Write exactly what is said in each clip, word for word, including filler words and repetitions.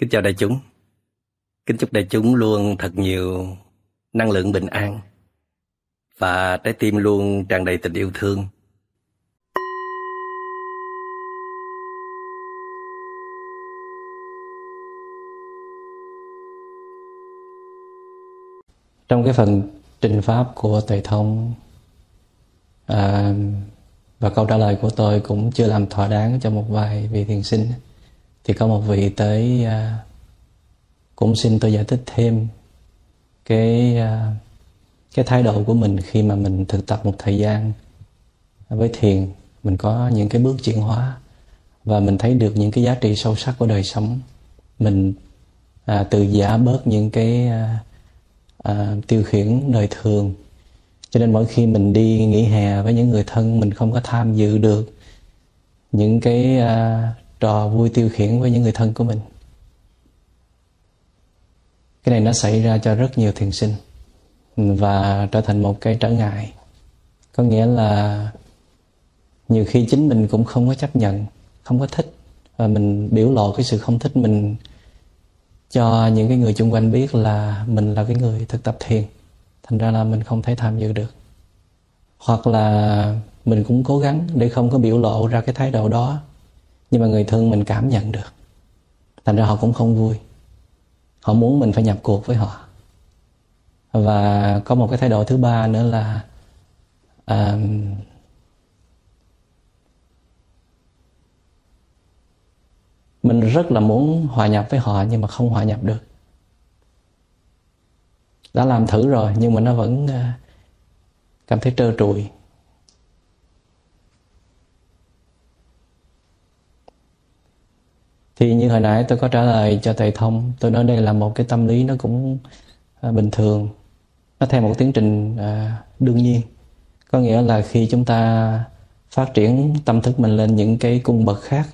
Kính chào đại chúng. Kính chúc đại chúng luôn thật nhiều năng lượng bình an và trái tim luôn tràn đầy tình yêu thương. Trong cái phần trình pháp của Tuệ Thông à, và câu trả lời của tôi cũng chưa làm thỏa đáng cho một vài vị thiền sinh, thì có một vị tới à, cũng xin tôi giải thích thêm cái à, cái thái độ của mình khi mà mình thực tập một thời gian với thiền. Mình có những cái bước chuyển hóa và mình thấy được những cái giá trị sâu sắc của đời sống. Mình à, từ giả bớt những cái à, à, tiêu khiển đời thường. Cho nên mỗi khi mình đi nghỉ hè với những người thân, mình không có tham dự được những cái à, trò vui tiêu khiển với những người thân của mình. Cái này nó xảy ra cho rất nhiều thiền sinh và trở thành một cái trở ngại. Có nghĩa là nhiều khi chính mình cũng không có chấp nhận, không có thích, và mình biểu lộ cái sự không thích mình cho những cái người xung quanh biết là mình là cái người thực tập thiền. Thành ra là mình không thể tham dự được. Hoặc là mình cũng cố gắng để không có biểu lộ ra cái thái độ đó, nhưng mà người thân mình cảm nhận được. Thành ra họ cũng không vui. Họ muốn mình phải nhập cuộc với họ. Và có một cái thái độ thứ ba nữa là à, mình rất là muốn hòa nhập với họ nhưng mà không hòa nhập được. Đã làm thử rồi nhưng mà nó vẫn cảm thấy trơ trụi. Thì như hồi nãy tôi có trả lời cho Thầy Thông, tôi nói đây là một cái tâm lý nó cũng à, bình thường. Nó theo một tiến trình à, đương nhiên. Có nghĩa là khi chúng ta phát triển tâm thức mình lên những cái cung bậc khác,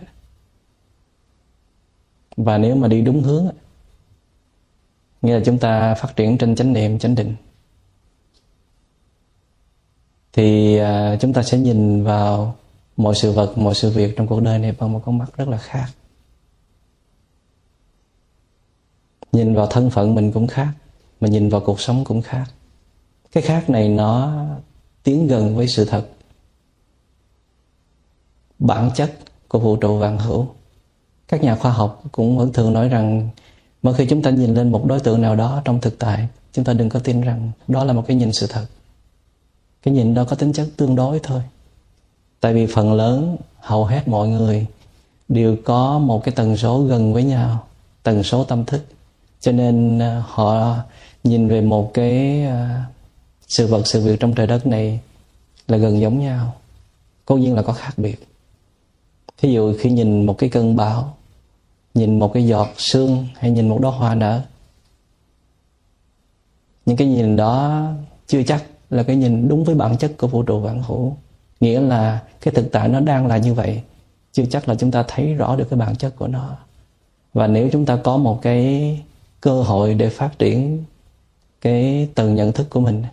và nếu mà đi đúng hướng, nghĩa là chúng ta phát triển trên chánh niệm, chánh định, thì à, chúng ta sẽ nhìn vào mọi sự vật, mọi sự việc trong cuộc đời này bằng một con mắt rất là khác. Nhìn vào thân phận mình cũng khác, mà nhìn vào cuộc sống cũng khác. Cái khác này nó tiến gần với sự thật, bản chất của vũ trụ vạn hữu. Các nhà khoa học cũng vẫn thường nói rằng mỗi khi chúng ta nhìn lên một đối tượng nào đó trong thực tại, chúng ta đừng có tin rằng đó là một cái nhìn sự thật. Cái nhìn đó có tính chất tương đối thôi. Tại vì phần lớn, hầu hết mọi người đều có một cái tần số gần với nhau, tần số tâm thức. Cho nên họ nhìn về một cái sự vật, sự việc trong trời đất này là gần giống nhau. Cố nhiên là có khác biệt. Thí dụ khi nhìn một cái cơn bão, nhìn một cái giọt sương hay nhìn một đóa hoa nở, những cái nhìn đó chưa chắc là cái nhìn đúng với bản chất của vũ trụ vạn hữu. Nghĩa là cái thực tại nó đang là như vậy, chưa chắc là chúng ta thấy rõ được cái bản chất của nó. Và nếu chúng ta có một cái cơ hội để phát triển cái tầng nhận thức của mình,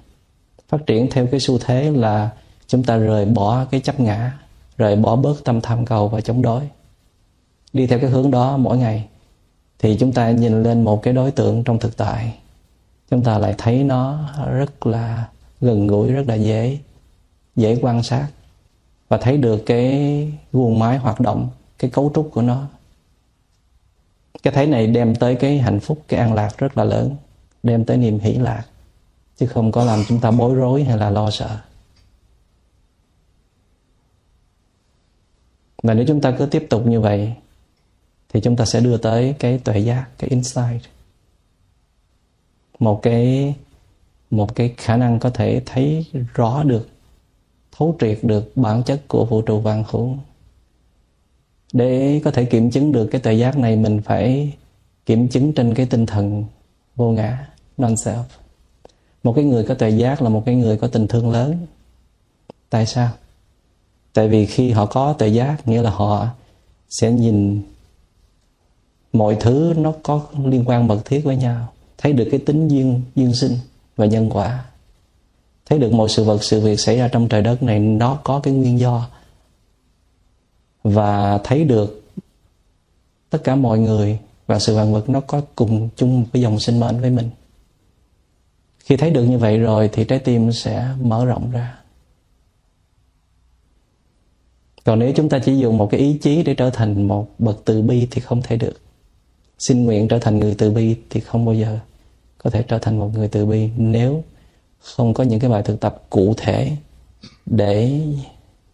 phát triển theo cái xu thế là chúng ta rời bỏ cái chấp ngã, rời bỏ bớt tâm tham cầu và chống đối, đi theo cái hướng đó mỗi ngày, thì chúng ta nhìn lên một cái đối tượng trong thực tại, chúng ta lại thấy nó rất là gần gũi, rất là dễ dễ quan sát, và thấy được cái guồng máy hoạt động, cái cấu trúc của nó. Cái thấy này đem tới cái hạnh phúc, cái an lạc rất là lớn, đem tới niềm hỷ lạc, chứ không có làm chúng ta bối rối hay là lo sợ. Và nếu chúng ta cứ tiếp tục như vậy thì chúng ta sẽ đưa tới cái tuệ giác, cái insight, một cái, một cái khả năng có thể thấy rõ được, thấu triệt được bản chất của vũ trụ vạn hữu. Để có thể kiểm chứng được cái tuệ giác này, mình phải kiểm chứng trên cái tinh thần vô ngã, non-self. Một cái người có tuệ giác là một cái người có tình thương lớn. Tại sao? Tại vì khi họ có tuệ giác, nghĩa là họ sẽ nhìn mọi thứ nó có liên quan mật thiết với nhau, thấy được cái tính duyên, duyên sinh và nhân quả, thấy được mọi sự vật, sự việc xảy ra trong trời đất này nó có cái nguyên do, và thấy được tất cả mọi người và sự vạn vật nó có cùng chung một cái dòng sinh mệnh với mình. Khi thấy được như vậy rồi thì trái tim sẽ mở rộng ra. Còn nếu chúng ta chỉ dùng một cái ý chí để trở thành một bậc từ bi thì không thể được. Xin nguyện trở thành người từ bi thì không bao giờ có thể trở thành một người từ bi nếu không có những cái bài thực tập cụ thể để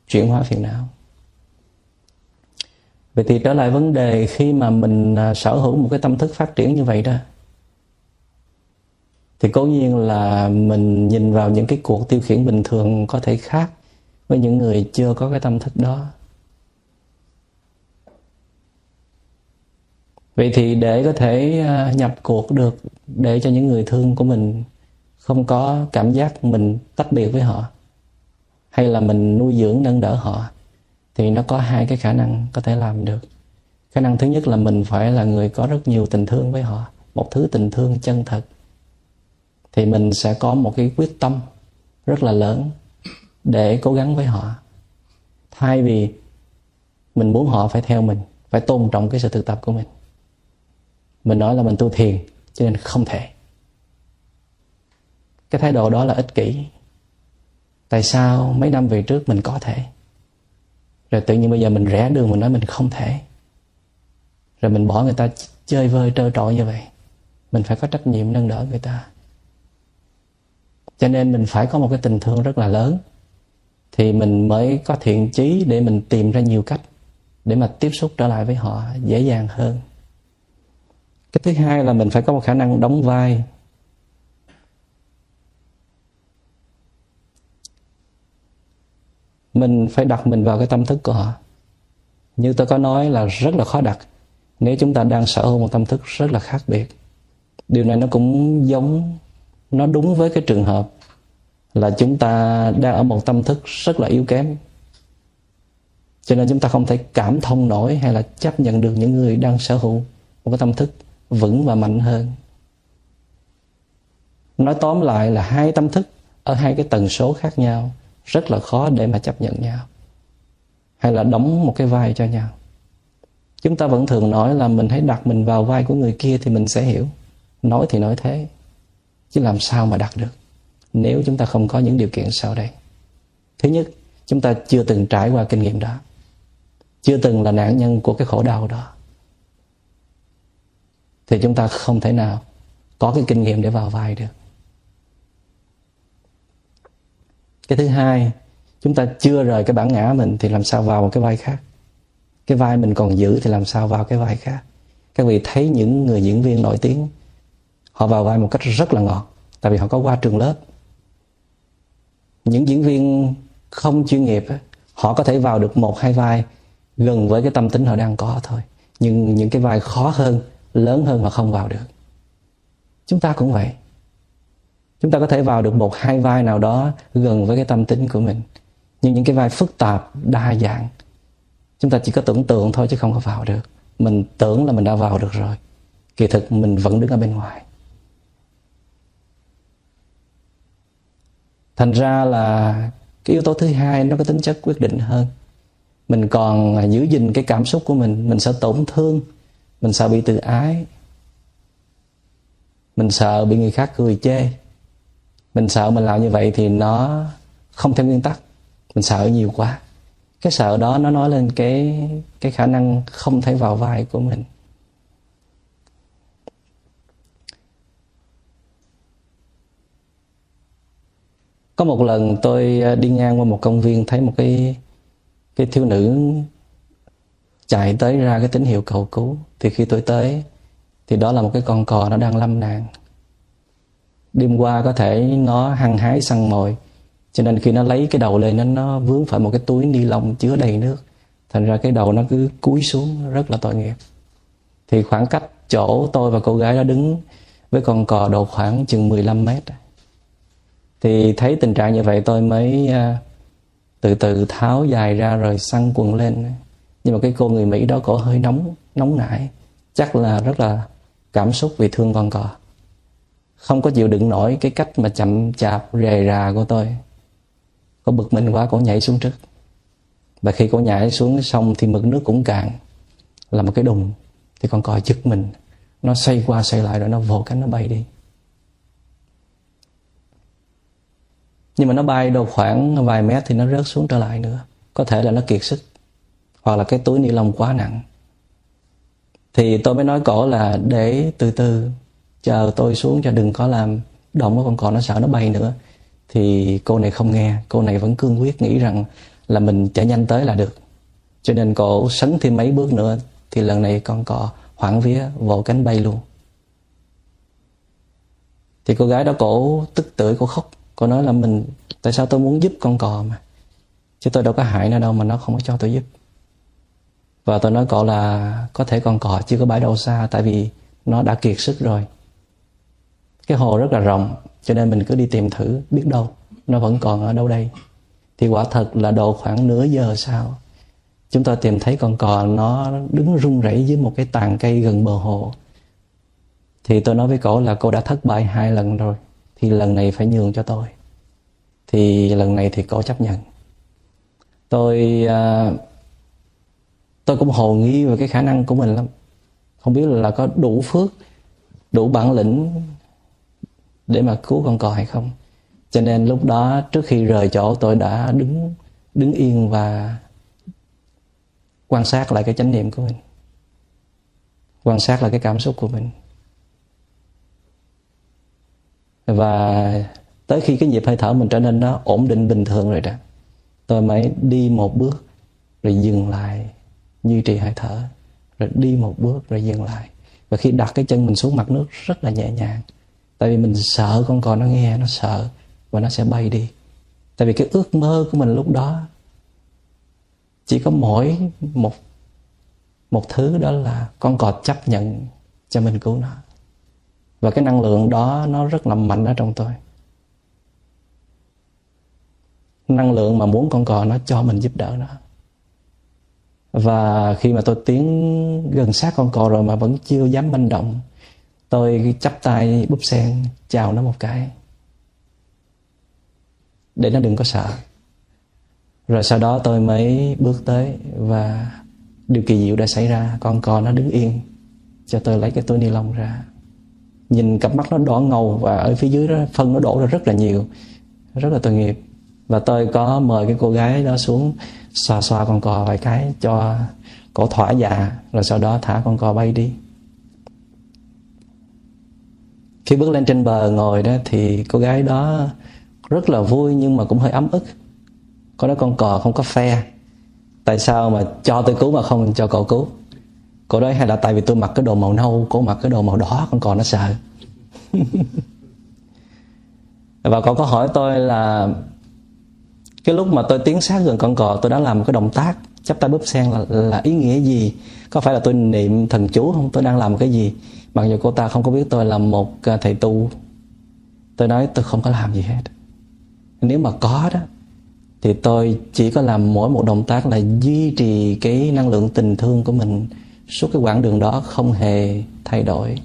chuyển hóa phiền não. Vậy thì trở lại vấn đề, khi mà mình sở hữu một cái tâm thức phát triển như vậy đó, thì cố nhiên là mình nhìn vào những cái cuộc tiêu khiển bình thường có thể khác với những người chưa có cái tâm thức đó. Vậy thì để có thể nhập cuộc được, để cho những người thương của mình không có cảm giác mình tách biệt với họ, hay là mình nuôi dưỡng nâng đỡ họ, thì nó có hai cái khả năng có thể làm được. Khả năng thứ nhất là mình phải là người có rất nhiều tình thương với họ, một thứ tình thương chân thật, thì mình sẽ có một cái quyết tâm rất là lớn để cố gắng với họ. Thay vì mình muốn họ phải theo mình, phải tôn trọng cái sự thực tập của mình, mình nói là mình tu thiền cho nên không thể. Cái thái độ đó là ích kỷ. Tại sao mấy năm về trước mình có thể, rồi tự nhiên bây giờ mình rẽ đường mình nói mình không thể, rồi mình bỏ người ta chơi vơi trơ trọi như vậy. Mình phải có trách nhiệm nâng đỡ người ta, cho nên mình phải có một cái tình thương rất là lớn, thì mình mới có thiện chí để mình tìm ra nhiều cách để mà tiếp xúc trở lại với họ dễ dàng hơn. Cái thứ hai là mình phải có một khả năng đóng vai. Mình phải đặt mình vào cái tâm thức của họ. Như tôi có nói là rất là khó đặt nếu chúng ta đang sở hữu một tâm thức rất là khác biệt. Điều này nó cũng giống, nó đúng với cái trường hợp là chúng ta đang ở một tâm thức rất là yếu kém, cho nên chúng ta không thể cảm thông nổi hay là chấp nhận được những người đang sở hữu một cái tâm thức vững và mạnh hơn. Nói tóm lại là hai tâm thức ở hai cái tần số khác nhau, rất là khó để mà chấp nhận nhau hay là đóng một cái vai cho nhau. Chúng ta vẫn thường nói là mình hãy đặt mình vào vai của người kia thì mình sẽ hiểu. Nói thì nói thế, chứ làm sao mà đặt được nếu chúng ta không có những điều kiện sau đây. Thứ nhất, chúng ta chưa từng trải qua kinh nghiệm đó, chưa từng là nạn nhân của cái khổ đau đó, thì chúng ta không thể nào có cái kinh nghiệm để vào vai được. Cái thứ hai, chúng ta chưa rời cái bản ngã mình thì làm sao vào một cái vai khác. Cái vai mình còn giữ thì làm sao vào cái vai khác. Các vị thấy những người diễn viên nổi tiếng, họ vào vai một cách rất là ngọt, tại vì họ có qua trường lớp. Những diễn viên không chuyên nghiệp, họ có thể vào được một hai vai gần với cái tâm tính họ đang có thôi. Nhưng những cái vai khó hơn, lớn hơn mà không vào được. Chúng ta cũng vậy. Chúng ta có thể vào được một hai vai nào đó gần với cái tâm tính của mình, nhưng những cái vai phức tạp, đa dạng, chúng ta chỉ có tưởng tượng thôi chứ không có vào được. Mình tưởng là mình đã vào được rồi, kỳ thực mình vẫn đứng ở bên ngoài. Thành ra là cái yếu tố thứ hai nó có tính chất quyết định hơn. Mình còn giữ gìn cái cảm xúc của mình, mình sợ tổn thương, mình sợ bị tự ái, mình sợ bị người khác cười chê, mình sợ mình làm như vậy thì nó không theo nguyên tắc, mình sợ nhiều quá. Cái sợ đó nó nói lên cái, cái khả năng không thể vào vai của mình. Có một lần tôi đi ngang qua một công viên, thấy một cái, cái thiếu nữ chạy tới ra cái tín hiệu cầu cứu. Thì khi tôi tới thì đó là một cái con cò nó đang lâm nạn. Đêm qua có thể nó hăng hái săn mồi, cho nên khi nó lấy cái đầu lên nó, nó vướng phải một cái túi ni lông chứa đầy nước. Thành ra cái đầu nó cứ cúi xuống, rất là tội nghiệp. Thì khoảng cách chỗ tôi và cô gái đó đứng với con cò độ khoảng chừng mười lăm mét. Thì thấy tình trạng như vậy tôi mới từ từ tháo dài ra rồi xăng quần lên. Nhưng mà cái cô người Mỹ đó cổ hơi nóng, nóng nảy, chắc là rất là cảm xúc vì thương con cò, không có chịu đựng nổi cái cách mà chậm chạp rề rà của tôi. Cô bực mình quá, cô nhảy xuống trước. Và khi cô nhảy xuống xong thì mực nước cũng cạn, là một cái đùng. Thì con cò giật mình, nó xoay qua xoay lại rồi nó vỗ cánh nó bay đi. Nhưng mà nó bay đâu khoảng vài mét thì nó rớt xuống trở lại nữa. Có thể là nó kiệt sức, hoặc là cái túi ni lông quá nặng. Thì tôi mới nói cổ là để từ từ, chờ tôi xuống cho đừng có làm động cái con cò, nó sợ nó bay nữa. Thì cô này không nghe, cô này vẫn cương quyết nghĩ rằng là mình chạy nhanh tới là được. Cho nên cổ sấn thêm mấy bước nữa, thì lần này con cò hoảng vía vỗ cánh bay luôn. Thì cô gái đó cổ tức tưởi, cổ khóc. Cô nói là mình, tại sao tôi muốn giúp con cò mà, chứ tôi đâu có hại nó đâu mà nó không có cho tôi giúp. Và tôi nói cậu là có thể con cò chưa có bãi đậu xa, tại vì nó đã kiệt sức rồi. Cái hồ rất là rộng, cho nên mình cứ đi tìm thử, biết đâu nó vẫn còn ở đâu đây. Thì quả thật là độ khoảng nửa giờ sau, chúng tôi tìm thấy con cò nó đứng run rẩy dưới một cái tàn cây gần bờ hồ. Thì tôi nói với cậu là cô đã thất bại hai lần rồi, thì lần này phải nhường cho tôi. Thì lần này thì cậu chấp nhận. Tôi... Uh, Tôi cũng hồ nghi về cái khả năng của mình lắm. Không biết là có đủ phước, đủ bản lĩnh để mà cứu con cò hay không. Cho nên lúc đó trước khi rời chỗ, tôi đã đứng đứng yên và quan sát lại cái chánh niệm của mình, quan sát lại cái cảm xúc của mình. Và tới khi cái nhịp hơi thở mình trở nên nó ổn định bình thường rồi đó, tôi mới đi một bước rồi dừng lại, duy trì hơi thở, rồi đi một bước rồi dừng lại. Và khi đặt cái chân mình xuống mặt nước rất là nhẹ nhàng, tại vì mình sợ con cò nó nghe, nó sợ và nó sẽ bay đi. Tại vì cái ước mơ của mình lúc đó chỉ có mỗi một một thứ, đó là con cò chấp nhận cho mình cứu nó. Và cái năng lượng đó nó rất là mạnh ở trong tôi, năng lượng mà muốn con cò nó cho mình giúp đỡ nó. Và khi mà tôi tiến gần sát con cò rồi mà vẫn chưa dám manh động, tôi chắp tay búp sen chào nó một cái để nó đừng có sợ. Rồi sau đó tôi mới bước tới, và điều kỳ diệu đã xảy ra. Con cò nó đứng yên cho tôi lấy cái túi ni lông ra, nhìn cặp mắt nó đỏ ngầu, và ở phía dưới đó phân nó đổ ra rất là nhiều, rất là tội nghiệp. Và tôi có mời cái cô gái đó xuống xoa xoa con cò vài cái cho cổ thỏa dạ, rồi sau đó thả con cò bay đi. Khi bước lên trên bờ ngồi đó thì cô gái đó rất là vui, nhưng mà cũng hơi ấm ức. Cô nói con cò không có phe, tại sao mà cho tôi cứu mà không cho cậu cứu. Cô nói hay là tại vì tôi mặc cái đồ màu nâu, cô mặc cái đồ màu đỏ, con cò nó sợ. Và cậu có hỏi tôi là cái lúc mà tôi tiến sát gần con cò, tôi đã làm một cái động tác chắp tay búp sen là, là ý nghĩa gì? Có phải là tôi niệm thần chú không? Tôi đang làm cái gì? Mặc dù cô ta không có biết tôi là một thầy tu. Tôi nói tôi không có làm gì hết. Nếu mà có đó, thì tôi chỉ có làm mỗi một động tác là duy trì cái năng lượng tình thương của mình suốt cái quãng đường đó, không hề thay đổi.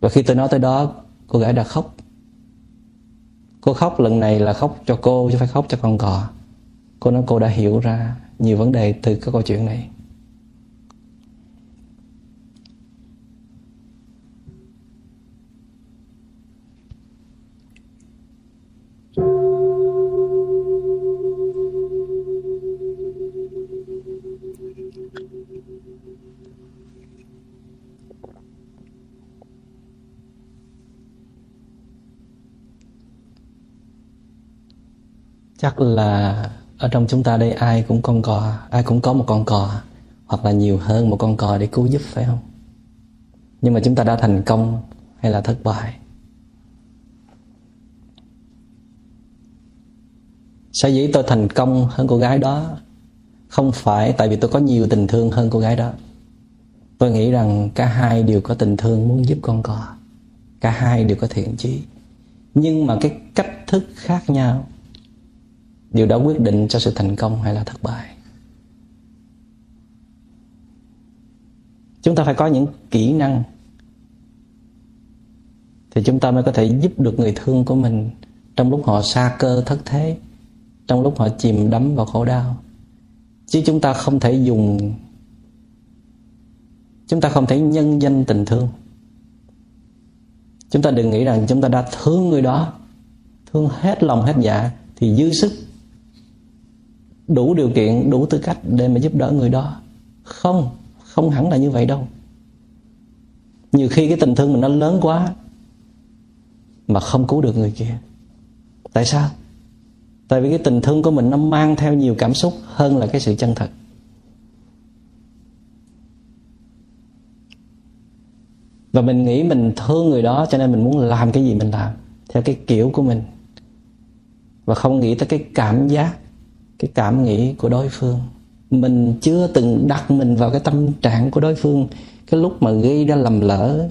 Và khi tôi nói tới đó, cô gái đã khóc. Cô khóc lần này là khóc cho cô, chứ phải khóc cho con cò. Cô nói cô đã hiểu ra nhiều vấn đề từ cái câu chuyện này. Chắc là ở trong chúng ta đây ai cũng con cò, ai cũng có một con cò, hoặc là nhiều hơn một con cò để cứu giúp, phải không? Nhưng mà chúng ta đã thành công hay là thất bại? Sở dĩ tôi thành công hơn cô gái đó không phải tại vì tôi có nhiều tình thương hơn cô gái đó. Tôi nghĩ rằng cả hai đều có tình thương muốn giúp con cò, cả hai đều có thiện chí, nhưng mà cái cách thức khác nhau, điều đó quyết định cho sự thành công hay là thất bại. Chúng ta phải có những kỹ năng thì chúng ta mới có thể giúp được người thương của mình trong lúc họ sa cơ thất thế, trong lúc họ chìm đắm vào khổ đau. chứ chúng ta không thể dùng, chúng ta không thể nhân danh tình thương. Chúng ta đừng nghĩ rằng chúng ta đã thương người đó, thương hết lòng hết dạ thì dư sức, đủ điều kiện, đủ tư cách để mà giúp đỡ người đó. Không, không hẳn là như vậy đâu. Nhiều khi cái tình thương mình nó lớn quá mà không cứu được người kia. Tại sao? Tại vì cái tình thương của mình nó mang theo nhiều cảm xúc hơn là cái sự chân thật. Và mình nghĩ mình thương người đó cho nên mình muốn làm cái gì mình làm theo cái kiểu của mình, và không nghĩ tới cái cảm giác, cái cảm nghĩ của đối phương. Mình chưa từng đặt mình vào cái tâm trạng của đối phương. Cái lúc mà gây ra lầm lỡ,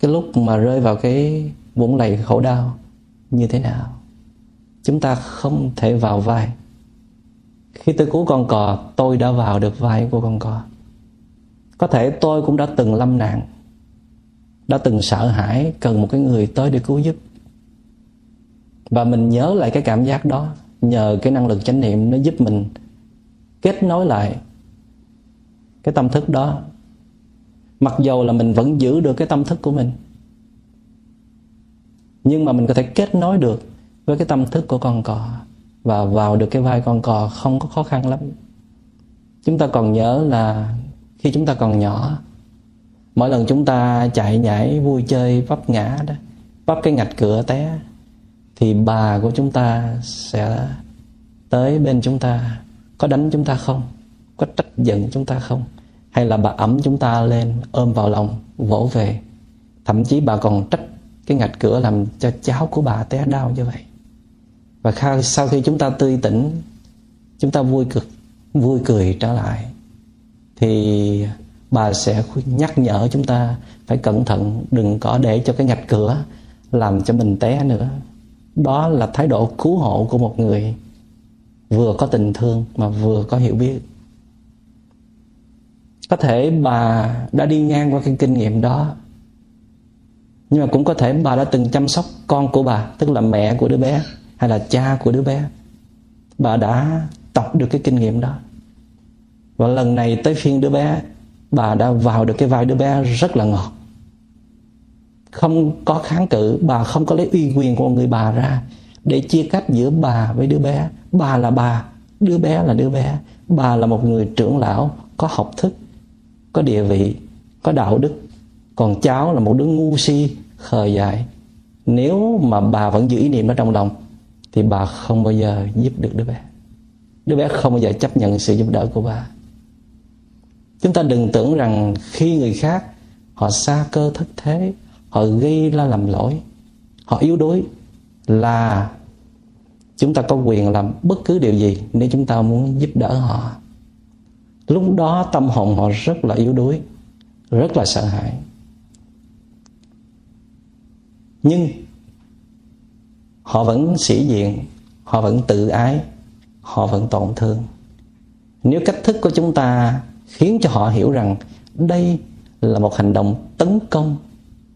cái lúc mà rơi vào cái vũng lầy khổ đau như thế nào, chúng ta không thể vào vai. Khi tôi cứu con cò, tôi đã vào được vai của con cò. Có thể tôi cũng đã từng lâm nạn, đã từng sợ hãi, cần một cái người tới để cứu giúp. Và mình nhớ lại cái cảm giác đó, nhờ cái năng lực chánh niệm nó giúp mình kết nối lại cái tâm thức đó. Mặc dù là mình vẫn giữ được cái tâm thức của mình, nhưng mà mình có thể kết nối được với cái tâm thức của con cò và vào được cái vai con cò không có khó khăn lắm. Chúng ta còn nhớ là khi chúng ta còn nhỏ, mỗi lần chúng ta chạy nhảy vui chơi vấp ngã đó, vấp cái ngạch cửa té, thì bà của chúng ta sẽ tới bên chúng ta. Có đánh chúng ta không? Có trách giận chúng ta không? Hay là bà ẵm chúng ta lên, ôm vào lòng, vỗ về. Thậm chí bà còn trách cái ngạch cửa làm cho cháu của bà té đau như vậy. Và sau khi chúng ta tươi tỉnh, chúng ta vui cực, vui cười trở lại, thì bà sẽ nhắc nhở chúng ta phải cẩn thận, đừng có để cho cái ngạch cửa làm cho mình té nữa. Đó là thái độ cứu hộ của một người vừa có tình thương mà vừa có hiểu biết. Có thể bà đã đi ngang qua cái kinh nghiệm đó, nhưng mà cũng có thể bà đã từng chăm sóc con của bà, tức là mẹ của đứa bé hay là cha của đứa bé. Bà đã tập được cái kinh nghiệm đó, và lần này tới phiên đứa bé, bà đã vào được cái vai đứa bé rất là ngọt, không có kháng cự. Bà không có lấy uy quyền của người bà ra để chia cách giữa bà với đứa bé. Bà là bà, đứa bé là đứa bé. Bà là một người trưởng lão, có học thức, có địa vị, có đạo đức, còn cháu là một đứa ngu si, khờ dại. Nếu mà bà vẫn giữ ý niệm ở trong lòng thì bà không bao giờ giúp được đứa bé. Đứa bé không bao giờ chấp nhận sự giúp đỡ của bà. Chúng ta đừng tưởng rằng khi người khác họ xa cơ thất thế, họ gây ra lầm lỗi, họ yếu đuối, là chúng ta có quyền làm bất cứ điều gì nếu chúng ta muốn giúp đỡ họ. Lúc đó tâm hồn họ rất là yếu đuối, rất là sợ hãi. Nhưng họ vẫn sĩ diện, họ vẫn tự ái, họ vẫn tổn thương. Nếu cách thức của chúng ta khiến cho họ hiểu rằng đây là một hành động tấn công,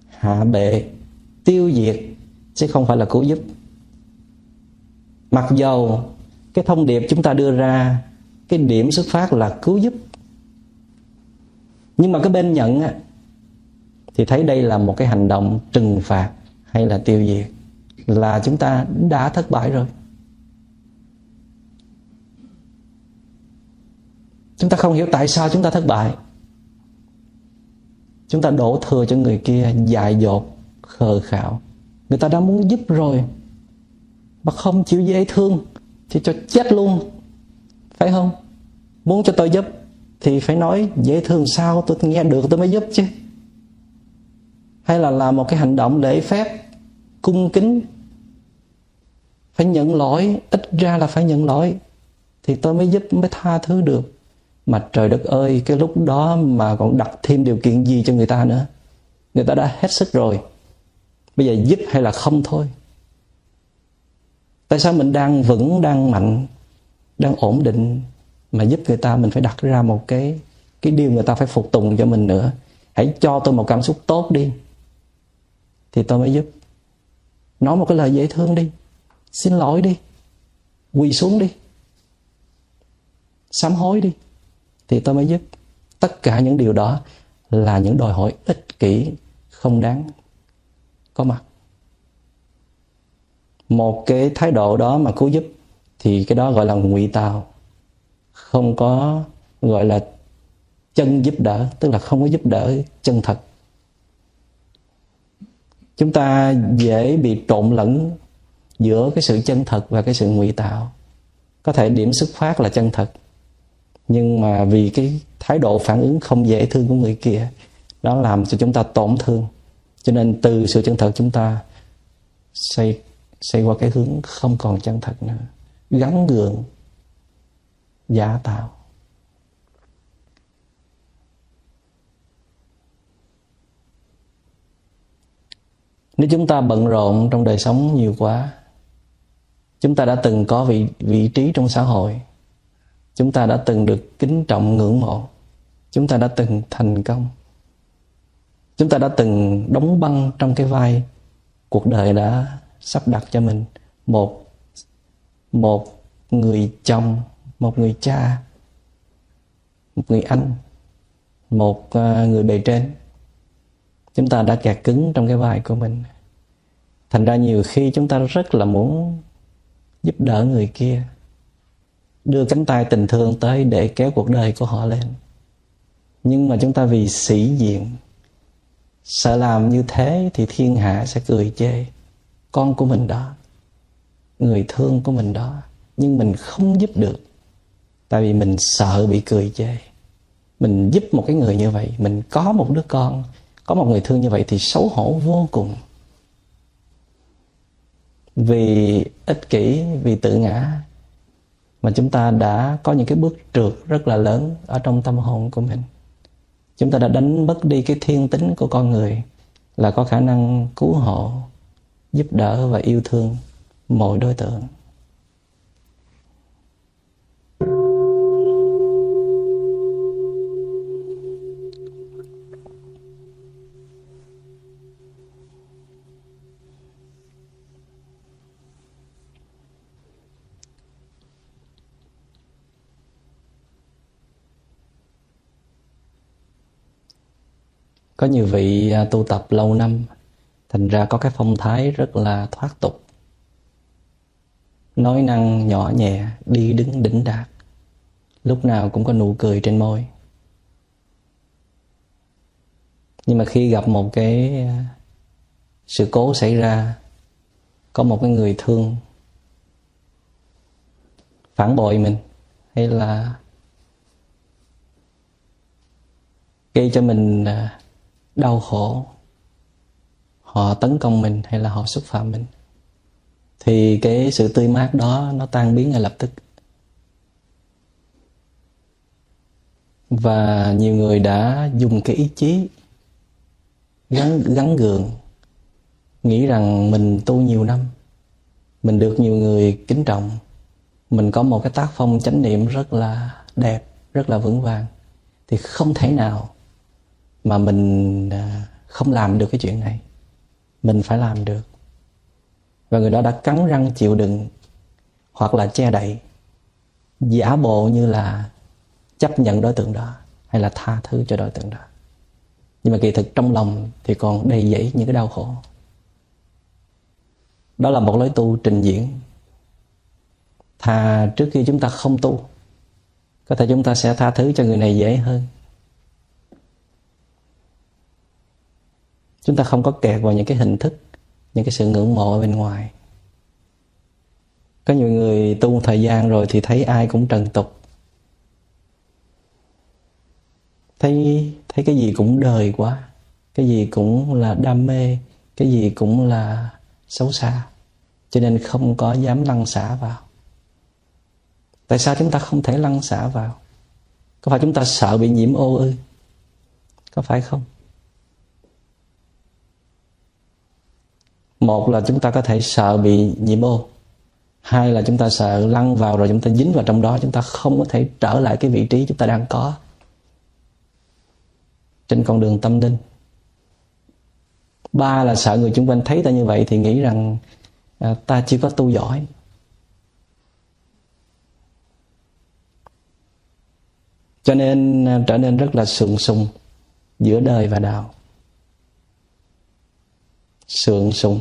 hạ bệ, tiêu diệt, chứ không phải là cứu giúp. Mặc dầu cái thông điệp chúng ta đưa ra, cái điểm xuất phát là cứu giúp, nhưng mà cái bên nhận á, thì thấy đây là một cái hành động trừng phạt hay là tiêu diệt, là chúng ta đã thất bại rồi. Chúng ta không hiểu tại sao chúng ta thất bại. Chúng ta đổ thừa cho người kia, dại dột, khờ khạo. Người ta đã muốn giúp rồi mà không chịu dễ thương thì cho chết luôn, phải không? Muốn cho tôi giúp thì phải nói dễ thương sao tôi nghe được tôi mới giúp chứ. Hay là làm một cái hành động lễ phép, cung kính, phải nhận lỗi, ít ra là phải nhận lỗi thì tôi mới giúp, mới tha thứ được. Mà trời đất ơi, cái lúc đó mà còn đặt thêm điều kiện gì cho người ta nữa. Người ta đã hết sức rồi, bây giờ giúp hay là không thôi. Tại sao mình đang vững, đang mạnh, đang ổn định, mà giúp người ta mình phải đặt ra một cái cái điều người ta phải phục tùng cho mình nữa. Hãy cho tôi một cảm xúc tốt đi thì tôi mới giúp. Nói một cái lời dễ thương đi, xin lỗi đi, quỳ xuống đi. sám hối đi thì tôi mới giúp. Tất cả những điều đó là những đòi hỏi ích kỷ không đáng có mặt. Một cái thái độ đó mà cứu giúp thì cái đó gọi là ngụy tạo, không có gọi là chân giúp đỡ, tức là không có giúp đỡ chân thật. Chúng ta dễ bị trộn lẫn giữa cái sự chân thật và cái sự ngụy tạo. Có thể điểm xuất phát là chân thật, nhưng mà vì cái thái độ phản ứng không dễ thương của người kia, đó làm cho chúng ta tổn thương. Cho nên từ sự chân thật chúng ta xây, xây qua cái hướng không còn chân thật nữa, gắn gượng, giả tạo. Nếu chúng ta bận rộn trong đời sống nhiều quá, chúng ta đã từng có vị, vị trí trong xã hội, chúng ta đã từng được kính trọng ngưỡng mộ, chúng ta đã từng thành công, chúng ta đã từng đóng băng trong cái vai cuộc đời đã sắp đặt cho mình, một một người chồng, một người cha, một người anh, một người bề trên. Chúng ta đã kẹt cứng trong cái vai của mình. Thành ra nhiều khi chúng ta rất là muốn giúp đỡ người kia, đưa cánh tay tình thương tới để kéo cuộc đời của họ lên. Nhưng mà chúng ta vì sĩ diện, sợ làm như thế thì thiên hạ sẽ cười chê. Con của mình đó, người thương của mình đó, nhưng mình không giúp được. Tại vì mình sợ bị cười chê. Mình giúp một cái người như vậy, mình có một đứa con, có một người thương như vậy thì xấu hổ vô cùng. Vì ích kỷ, vì tự ngã mà chúng ta đã có những cái bước trượt rất là lớn ở trong tâm hồn của mình. Chúng ta đã đánh mất đi cái thiên tính của con người là có khả năng cứu hộ, giúp đỡ và yêu thương mọi đối tượng. Có nhiều vị tu tập lâu năm, thành ra có cái phong thái rất là thoát tục, nói năng nhỏ nhẹ, đi đứng đỉnh đạt, lúc nào cũng có nụ cười trên môi. Nhưng mà khi gặp một cái sự cố xảy ra, có một cái người thương phản bội mình hay là gây cho mình đau khổ, họ tấn công mình hay là họ xúc phạm mình, thì cái sự tươi mát đó nó tan biến ngay lập tức. Và nhiều người đã dùng cái ý chí gắn, gắn gượng, nghĩ rằng mình tu nhiều năm, mình được nhiều người kính trọng, mình có một cái tác phong chánh niệm rất là đẹp, rất là vững vàng, thì không thể nào mà mình không làm được cái chuyện này, mình phải làm được. Và người đó đã cắn răng chịu đựng, hoặc là che đậy, giả bộ như là chấp nhận đối tượng đó hay là tha thứ cho đối tượng đó, nhưng mà kỳ thực trong lòng thì còn đầy dẫy những cái đau khổ. Đó là một lối tu trình diễn. Thà trước khi chúng ta không tu, có thể chúng ta sẽ tha thứ cho người này dễ hơn. Chúng ta không có kẹt vào những cái hình thức, những cái sự ngưỡng mộ ở bên ngoài. Có nhiều người tu một thời gian rồi thì thấy ai cũng trần tục, Thấy, thấy cái gì cũng đời quá, cái gì cũng là đam mê, cái gì cũng là xấu xa, cho nên không có dám lăn xả vào. Tại sao chúng ta không thể lăn xả vào? Có phải chúng ta sợ bị nhiễm ô ư? Có phải không? Một là chúng ta có thể sợ bị nhiễm ô, hai là chúng ta sợ lăn vào rồi chúng ta dính vào trong đó, chúng ta không có thể trở lại cái vị trí chúng ta đang có trên con đường tâm linh. Ba là sợ người xung quanh thấy ta như vậy thì nghĩ rằng à, ta chưa có tu giỏi. Cho nên trở nên rất là sượng sùng giữa đời và đạo. Sượng sùng.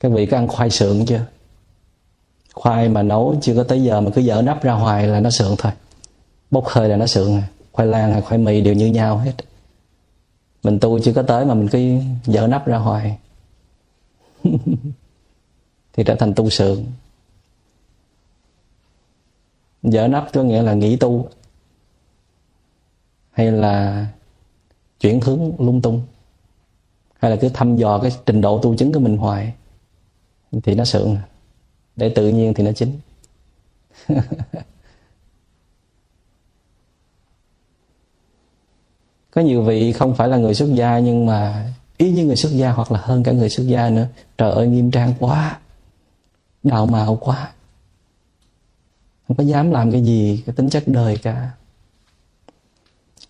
Các vị có ăn khoai sượng chưa? Khoai mà nấu chưa có tới giờ mà cứ dở nắp ra hoài là nó sượng thôi. Bốc hơi là nó sượng. Khoai lang hay khoai mì đều như nhau hết. Mình tu chưa có tới mà mình cứ dở nắp ra hoài thì trở thành tu sượng. Dở nắp có nghĩa là nghỉ tu hay là chuyển hướng lung tung, hay là cứ thăm dò cái trình độ tu chứng của mình hoài thì nó sượng. Để tự nhiên thì nó chính. Có nhiều vị không phải là người xuất gia nhưng mà ý như người xuất gia hoặc là hơn cả người xuất gia nữa. Trời ơi, nghiêm trang quá, đạo mạo quá, không có dám làm cái gì cái tính chất đời cả.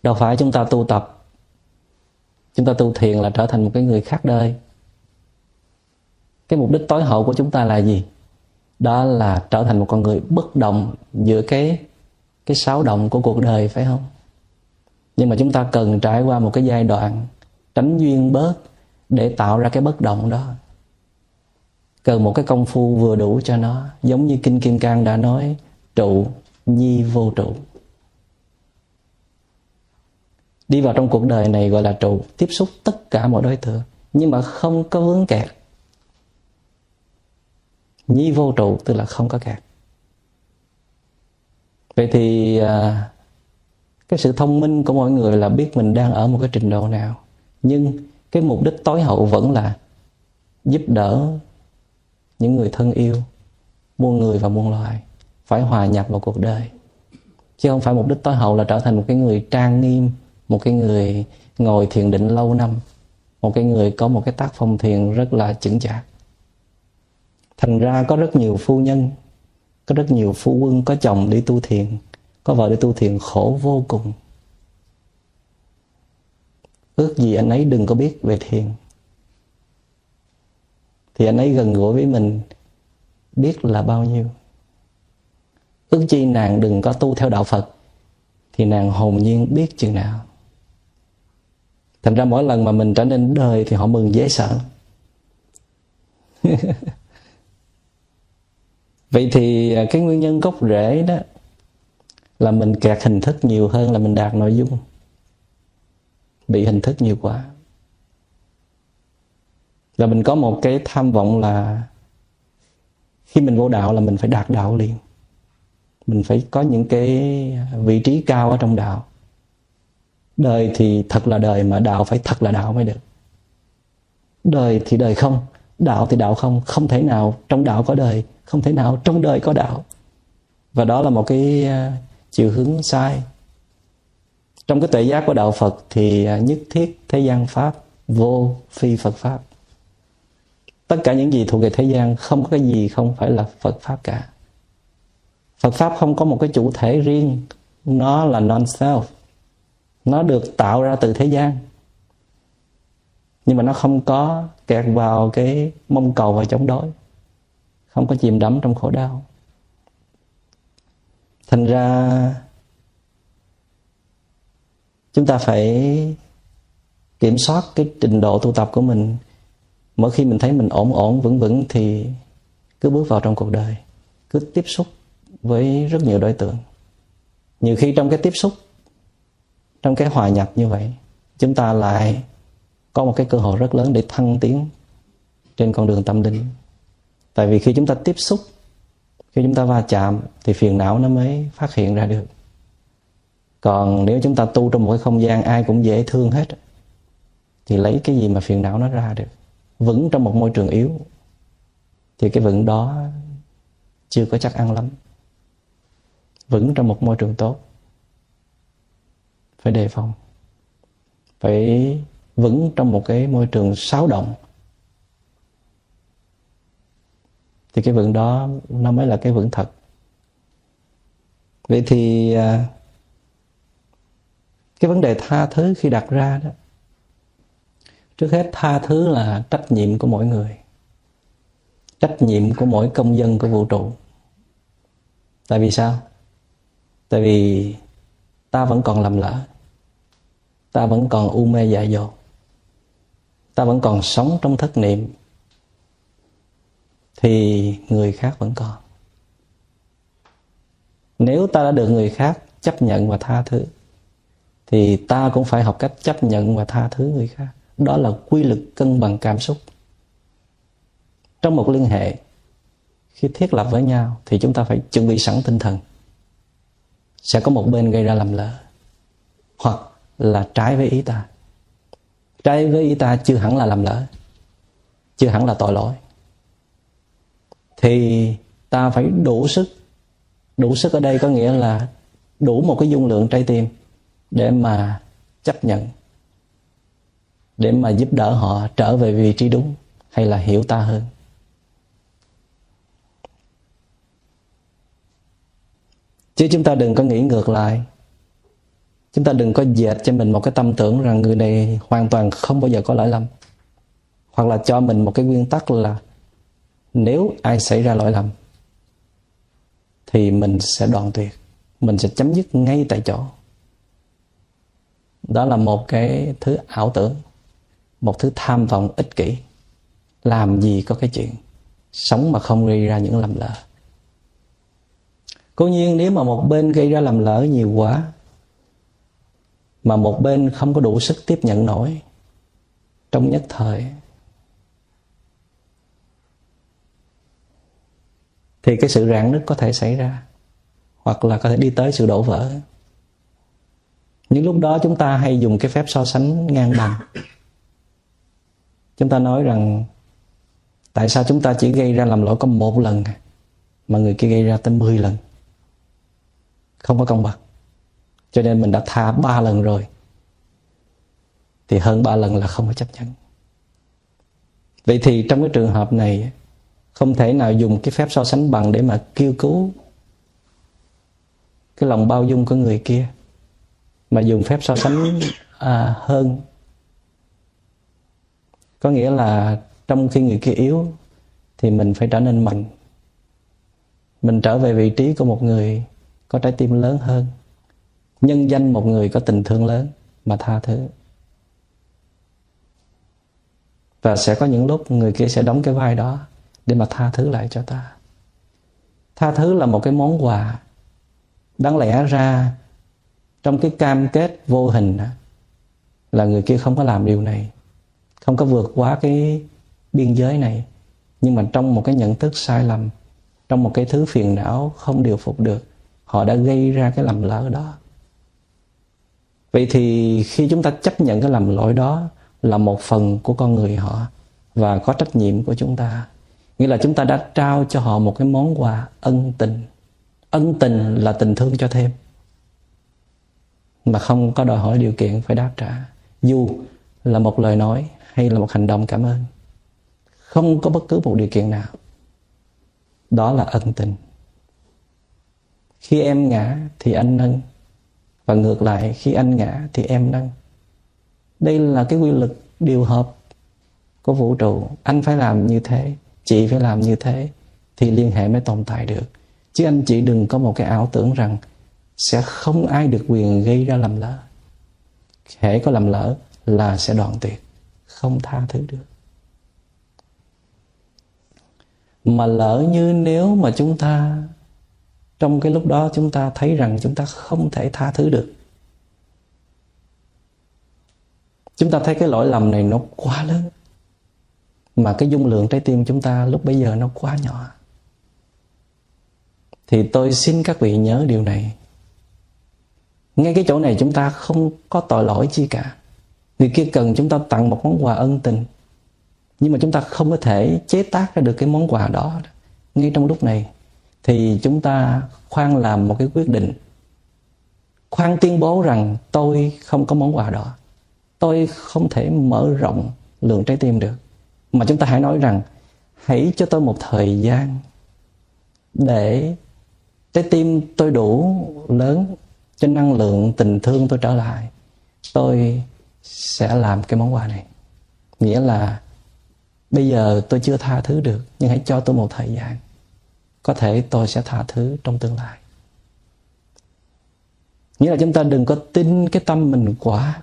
Đâu phải chúng ta tu tập, chúng ta tu thiền là trở thành một cái người khác đời. Cái mục đích tối hậu của chúng ta là gì? Đó là trở thành một con người bất động giữa cái cái xáo động của cuộc đời, phải không? Nhưng mà chúng ta cần trải qua một cái giai đoạn tránh duyên bớt để tạo ra cái bất động đó. Cần một cái công phu vừa đủ cho nó. Giống như Kinh Kim Cang đã nói, trụ nhi vô trụ. Đi vào trong cuộc đời này gọi là trụ, tiếp xúc tất cả mọi đối tượng nhưng mà không có vướng kẹt. Nhi vô trụ tức là không có kẹt. Vậy thì cái sự thông minh của mọi người là biết mình đang ở một cái trình độ nào, nhưng cái mục đích tối hậu vẫn là giúp đỡ những người thân yêu, muôn người và muôn loài phải hòa nhập vào cuộc đời. Chứ không phải mục đích tối hậu là trở thành một cái người trang nghiêm, một cái người ngồi thiền định lâu năm, một cái người có một cái tác phong thiền rất là chững chạc. Thành ra có rất nhiều phu nhân, có rất nhiều phu quân có chồng đi tu thiền, có vợ đi tu thiền khổ vô cùng. Ước gì anh ấy đừng có biết về thiền thì anh ấy gần gũi với mình biết là bao nhiêu. Ước chi nàng đừng có tu theo đạo Phật thì nàng hồn nhiên biết chừng nào. Thành ra mỗi lần mà mình trở nên đời thì họ mừng dễ sợ. Vậy thì cái nguyên nhân gốc rễ đó là mình kẹt hình thức nhiều hơn là mình đạt nội dung. Bị hình thức nhiều quá. Là mình có một cái tham vọng là khi mình vô đạo là mình phải đạt đạo liền. Mình phải có những cái vị trí cao ở trong đạo. Đời thì thật là đời mà đạo phải thật là đạo mới được. Đời thì đời không, đạo thì đạo không. Không thể nào trong đạo có đời, không thể nào trong đời có đạo. Và đó là một cái chiều hướng sai. Trong cái tuệ giác của đạo Phật thì nhất thiết thế gian pháp, vô phi Phật pháp. Tất cả những gì thuộc về thế gian không có cái gì không phải là Phật pháp cả. Phật pháp không có một cái chủ thể riêng, nó là non-self. Nó được tạo ra từ thế gian. Nhưng mà nó không có kẹt vào cái mong cầu và chống đối, không có chìm đắm trong khổ đau. Thành ra chúng ta phải kiểm soát cái trình độ tu tập của mình. Mỗi khi mình thấy mình ổn ổn vững vững thì cứ bước vào trong cuộc đời, cứ tiếp xúc với rất nhiều đối tượng. Nhiều khi trong cái tiếp xúc, trong cái hòa nhập như vậy, chúng ta lại có một cái cơ hội rất lớn để thăng tiến trên con đường tâm linh. Tại vì khi chúng ta tiếp xúc, khi chúng ta va chạm thì phiền não nó mới phát hiện ra được. Còn nếu chúng ta tu trong một cái không gian ai cũng dễ thương hết thì lấy cái gì mà phiền não nó ra được. Vững trong một môi trường yếu thì cái vững đó chưa có chắc ăn lắm. Vững trong một môi trường tốt phải đề phòng. Phải vững trong một cái môi trường xáo động thì cái vững đó nó mới là cái vững thật. Vậy thì cái vấn đề tha thứ khi đặt ra đó, trước hết tha thứ là trách nhiệm của mỗi người, trách nhiệm của mỗi công dân của vũ trụ. Tại vì sao? Tại vì ta vẫn còn lầm lỡ, ta vẫn còn u mê dại dột, ta vẫn còn sống trong thất niệm, thì người khác vẫn còn. Nếu ta đã được người khác chấp nhận và tha thứ, thì ta cũng phải học cách chấp nhận và tha thứ người khác. Đó là quy luật cân bằng cảm xúc. Trong một liên hệ, khi thiết lập với nhau, thì chúng ta phải chuẩn bị sẵn tinh thần. Sẽ có một bên gây ra lầm lỡ, hoặc là trái với ý ta. Trái với ý ta chưa hẳn là lầm lỡ, chưa hẳn là tội lỗi. Thì ta phải đủ sức. Đủ sức ở đây có nghĩa là đủ một cái dung lượng trái tim để mà chấp nhận, để mà giúp đỡ họ trở về vị trí đúng, hay là hiểu ta hơn. Chứ chúng ta đừng có nghĩ ngược lại. Chúng ta đừng có dệt cho mình một cái tâm tưởng rằng người này hoàn toàn không bao giờ có lỗi lầm. Hoặc là cho mình một cái nguyên tắc là nếu ai xảy ra lỗi lầm thì mình sẽ đoạn tuyệt, mình sẽ chấm dứt ngay tại chỗ. Đó là một cái thứ ảo tưởng, một thứ tham vọng ích kỷ. Làm gì có cái chuyện sống mà không gây ra những lầm lỡ. Cố nhiên nếu mà một bên gây ra lầm lỡ nhiều quá, mà một bên không có đủ sức tiếp nhận nổi trong nhất thời, thì cái sự rạn nứt có thể xảy ra, hoặc là có thể đi tới sự đổ vỡ. Những lúc đó chúng ta hay dùng cái phép so sánh ngang bằng. Chúng ta nói rằng tại sao chúng ta chỉ gây ra lầm lỗi có một lần mà người kia gây ra tới mười lần. Không có công bằng. Cho nên mình đã tha ba lần rồi, thì hơn ba lần là không có chấp nhận. Vậy thì trong cái trường hợp này, không thể nào dùng cái phép so sánh bằng để mà kêu cứu cái lòng bao dung của người kia, mà dùng phép so sánh à, hơn. Có nghĩa là trong khi người kia yếu thì mình phải trở nên mạnh. Mình trở về vị trí của một người có trái tim lớn hơn, nhân danh một người có tình thương lớn mà tha thứ. Và sẽ có những lúc người kia sẽ đóng cái vai đó để mà tha thứ lại cho ta. Tha thứ là một cái món quà. Đáng lẽ ra trong cái cam kết vô hình là người kia không có làm điều này, không có vượt quá cái biên giới này. Nhưng mà trong một cái nhận thức sai lầm, trong một cái thứ phiền não không điều phục được, họ đã gây ra cái lầm lỡ đó. Vậy thì khi chúng ta chấp nhận cái lầm lỗi đó là một phần của con người họ và có trách nhiệm của chúng ta. Nghĩa là chúng ta đã trao cho họ một cái món quà ân tình. Ân tình là tình thương cho thêm, mà không có đòi hỏi điều kiện phải đáp trả, dù là một lời nói hay là một hành động cảm ơn. Không có bất cứ một điều kiện nào. Đó là ân tình. Khi em ngã thì anh nâng, và ngược lại khi anh ngã thì em nâng. Đây là cái quy luật điều hợp của vũ trụ. Anh phải làm như thế, chị phải làm như thế, thì liên hệ mới tồn tại được. Chứ anh chị đừng có một cái ảo tưởng rằng sẽ không ai được quyền gây ra lầm lỡ. Hễ có lầm lỡ là sẽ đoạn tuyệt, không tha thứ được. Mà lỡ như nếu mà chúng ta trong cái lúc đó chúng ta thấy rằng chúng ta không thể tha thứ được, chúng ta thấy cái lỗi lầm này nó quá lớn, mà cái dung lượng trái tim chúng ta lúc bấy giờ nó quá nhỏ, thì tôi xin các vị nhớ điều này. Ngay cái chỗ này chúng ta không có tội lỗi chi cả. Người kia cần chúng ta tặng một món quà ân tình, nhưng mà chúng ta không có thể chế tác ra được cái món quà đó. Ngay trong lúc này thì chúng ta khoan làm một cái quyết định, khoan tuyên bố rằng tôi không có món quà đó, tôi không thể mở rộng lượng trái tim được. Mà chúng ta hãy nói rằng hãy cho tôi một thời gian để trái tim tôi đủ lớn cho năng lượng tình thương tôi trở lại, tôi sẽ làm cái món quà này. Nghĩa là bây giờ tôi chưa tha thứ được, nhưng hãy cho tôi một thời gian, có thể tôi sẽ tha thứ trong tương lai. Nghĩa là chúng ta đừng có tin cái tâm mình quá.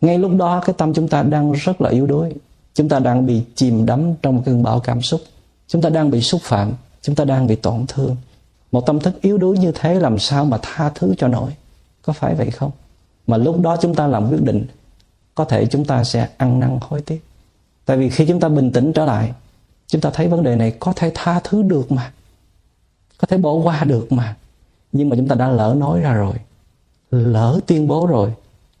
Ngay lúc đó cái tâm chúng ta đang rất là yếu đuối. Chúng ta đang bị chìm đắm trong một cơn bão cảm xúc. Chúng ta đang bị xúc phạm. Chúng ta đang bị tổn thương. Một tâm thức yếu đuối như thế làm sao mà tha thứ cho nổi? Có phải vậy không? Mà lúc đó chúng ta làm quyết định, có thể chúng ta sẽ ăn năn hối tiếc. Tại vì khi chúng ta bình tĩnh trở lại, chúng ta thấy vấn đề này có thể tha thứ được mà, có thể bỏ qua được mà. Nhưng mà chúng ta đã lỡ nói ra rồi, lỡ tuyên bố rồi,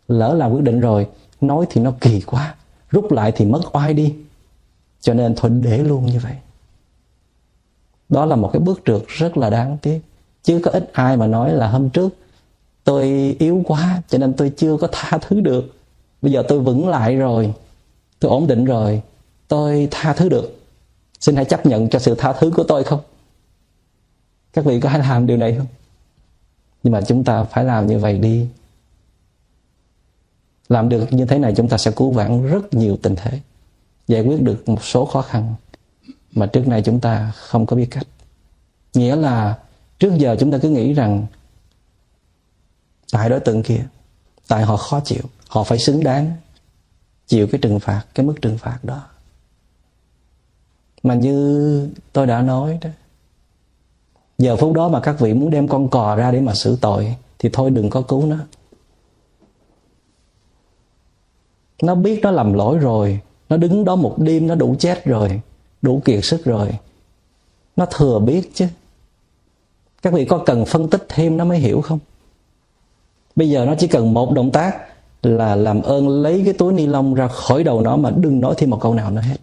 lỡ làm quyết định rồi. Nói thì nó kỳ quá, rút lại thì mất oai đi. Cho nên thôi để luôn như vậy. Đó là một cái bước trượt rất là đáng tiếc. Chứ có ít ai mà nói là hôm trước tôi yếu quá cho nên tôi chưa có tha thứ được. Bây giờ tôi vững lại rồi, tôi ổn định rồi, tôi tha thứ được. Xin hãy chấp nhận cho sự tha thứ của tôi không? Các vị có hay làm điều này không? Nhưng mà chúng ta phải làm như vậy đi. Làm được như thế này chúng ta sẽ cứu vãn rất nhiều tình thế, giải quyết được một số khó khăn mà trước nay chúng ta không có biết cách. Nghĩa là trước giờ chúng ta cứ nghĩ rằng tại đối tượng kia, tại họ khó chịu, họ phải xứng đáng chịu cái trừng phạt, cái mức trừng phạt đó. Mà như tôi đã nói đó, giờ phút đó mà các vị muốn đem con cò ra để mà xử tội thì thôi đừng có cứu nó. Nó biết nó làm lỗi rồi, nó đứng đó một đêm nó đủ chết rồi, đủ kiệt sức rồi. Nó thừa biết chứ. Các vị có cần phân tích thêm nó mới hiểu không? Bây giờ nó chỉ cần một động tác là làm ơn lấy cái túi ni lông ra khỏi đầu nó mà đừng nói thêm một câu nào nữa hết.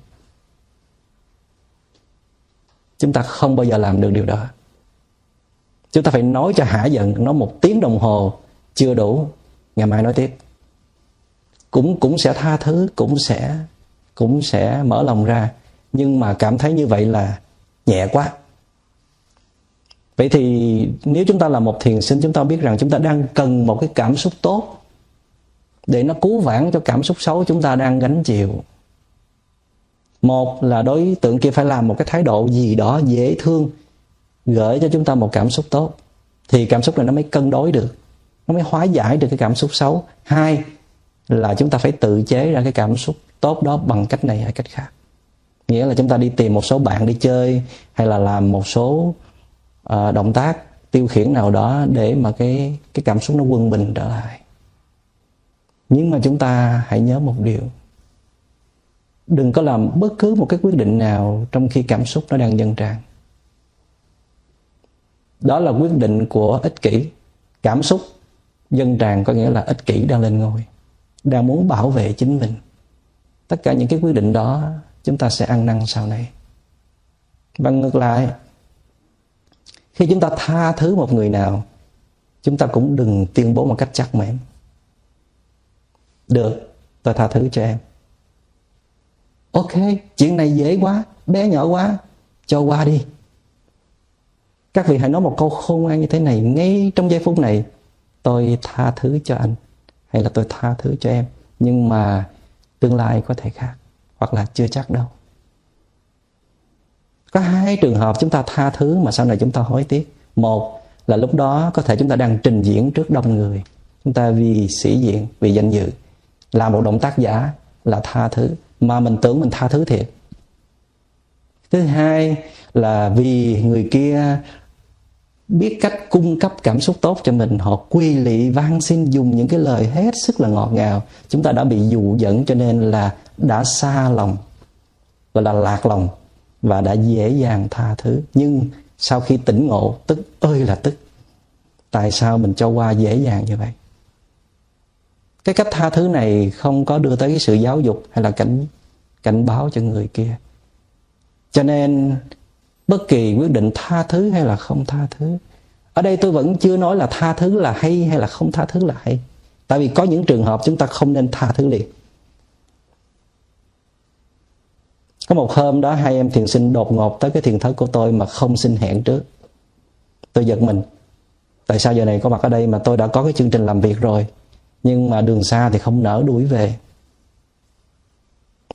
Chúng ta không bao giờ làm được điều đó. Chúng ta phải nói cho hả giận, nói một tiếng đồng hồ chưa đủ, ngày mai nói tiếp. Cũng cũng sẽ tha thứ, cũng sẽ cũng sẽ mở lòng ra, nhưng mà cảm thấy như vậy là nhẹ quá. Vậy thì nếu chúng ta là một thiền sinh, chúng ta biết rằng chúng ta đang cần một cái cảm xúc tốt để nó cứu vãn cho cảm xúc xấu chúng ta đang gánh chịu. Một là đối tượng kia phải làm một cái thái độ gì đó dễ thương, gửi cho chúng ta một cảm xúc tốt, thì cảm xúc này nó mới cân đối được, nó mới hóa giải được cái cảm xúc xấu. Hai là chúng ta phải tự chế ra cái cảm xúc tốt đó bằng cách này hay cách khác. Nghĩa là chúng ta đi tìm một số bạn đi chơi, hay là làm một số uh, động tác tiêu khiển nào đó để mà cái, cái cảm xúc nó quân bình trở lại. Nhưng mà chúng ta hãy nhớ một điều, đừng có làm bất cứ một cái quyết định nào trong khi cảm xúc nó đang dâng tràn. Đó là quyết định của ích kỷ. Cảm xúc dâng tràn có nghĩa là ích kỷ đang lên ngôi, đang muốn bảo vệ chính mình. Tất cả những cái quyết định đó chúng ta sẽ ăn năn sau này. Và ngược lại, khi chúng ta tha thứ một người nào, chúng ta cũng đừng tuyên bố một cách chắc mẽn. Được, tôi tha thứ cho em. Ok, chuyện này dễ quá, bé nhỏ quá, cho qua đi. Các vị hãy nói một câu khôn ngoan như thế này ngay trong giây phút này: tôi tha thứ cho anh, hay là tôi tha thứ cho em, nhưng mà tương lai có thể khác, hoặc là chưa chắc đâu. Có hai trường hợp chúng ta tha thứ mà sau này chúng ta hối tiếc. Một là lúc đó có thể chúng ta đang trình diễn trước đông người, chúng ta vì sĩ diện, vì danh dự làm một động tác giả là tha thứ, mà mình tưởng mình tha thứ thiệt. Thứ hai là vì người kia biết cách cung cấp cảm xúc tốt cho mình, họ quy lị van xin dùng những cái lời hết sức là ngọt ngào, chúng ta đã bị dụ dẫn cho nên là đã xa lòng, gọi là lạc lòng, và đã dễ dàng tha thứ. Nhưng sau khi tỉnh ngộ, tức ơi là tức, tại sao mình cho qua dễ dàng như vậy? Cái cách tha thứ này không có đưa tới cái sự giáo dục hay là cảnh cảnh báo cho người kia. Cho nên bất kỳ quyết định tha thứ hay là không tha thứ, ở đây tôi vẫn chưa nói là tha thứ là hay hay là không tha thứ là hay. Tại vì có những trường hợp chúng ta không nên tha thứ liền. Có một hôm đó hai em thiền sinh đột ngột tới cái thiền thất của tôi mà không xin hẹn trước. Tôi giật mình, tại sao giờ này có mặt ở đây mà tôi đã có cái chương trình làm việc rồi, nhưng mà đường xa thì không nỡ đuổi về.